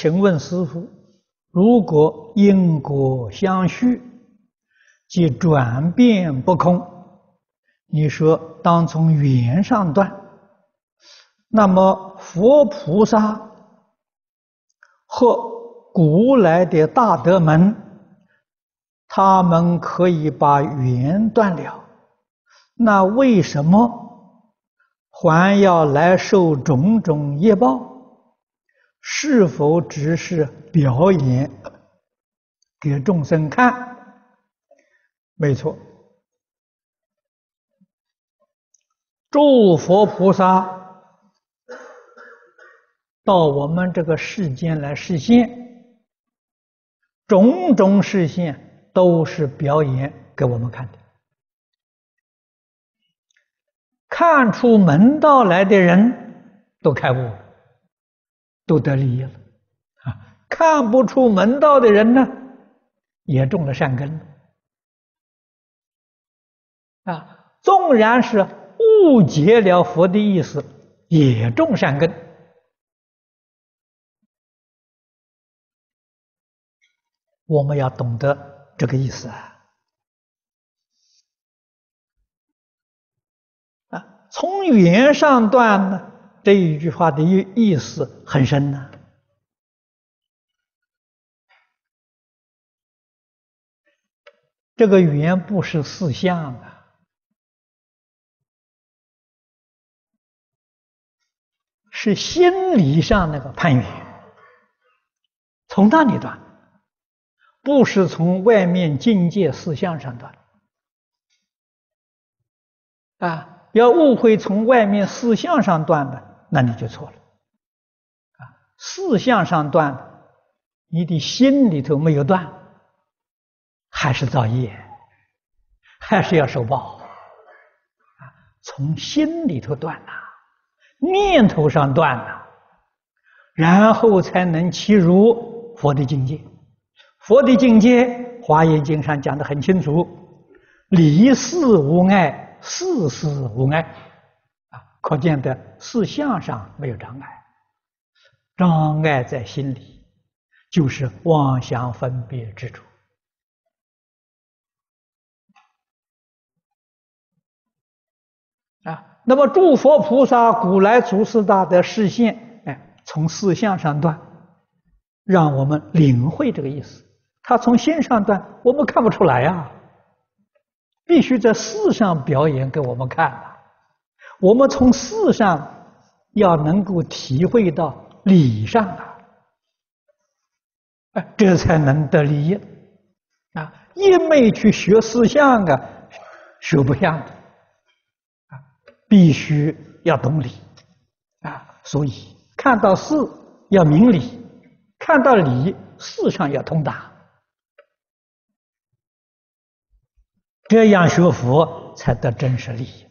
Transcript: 请问师父，如果因果相续，即转变不空，你说当从缘上断，那么佛菩萨和古来的大德们，他们可以把缘断了，那为什么还要来受种种业报？是否只是表演给众生看？没错，诸佛菩萨到我们这个世间来示现，种种示现都是表演给我们看的。看出门道来的人都开悟了，都得利益了啊！看不出门道的人呢，也种了善根啊！纵然是误解了佛的意思，也种善根。我们要懂得这个意思啊！从缘上断呢，这一句话的意思很深呢。这个缘不是四相啊，是心理上那个攀缘，从那里断。不是从外面境界四相上断啊！不要误会，从外面四相上断的，那你就错了啊！四相上断的，你的心里头没有断，还是造业，还是要受报啊！从心里头断呐，念头上断呐，然后才能契入佛的境界。佛的境界，《华严经》上讲得很清楚，离事无碍，事事无碍啊，可见的四相上没有障碍，障碍在心里，就是妄想分别之处啊。那么诸佛菩萨、古来祖师大德示现，从四相上断，让我们领会这个意思。他从心上断，我们看不出来啊，必须在事上表演给我们看啊。我们从事上要能够体会到理上啊，这才能得利益啊！一昧去学事相啊，学不像的啊，必须要懂理啊。所以看到事要明理，看到理事上要通达。这样学佛才得真实利益。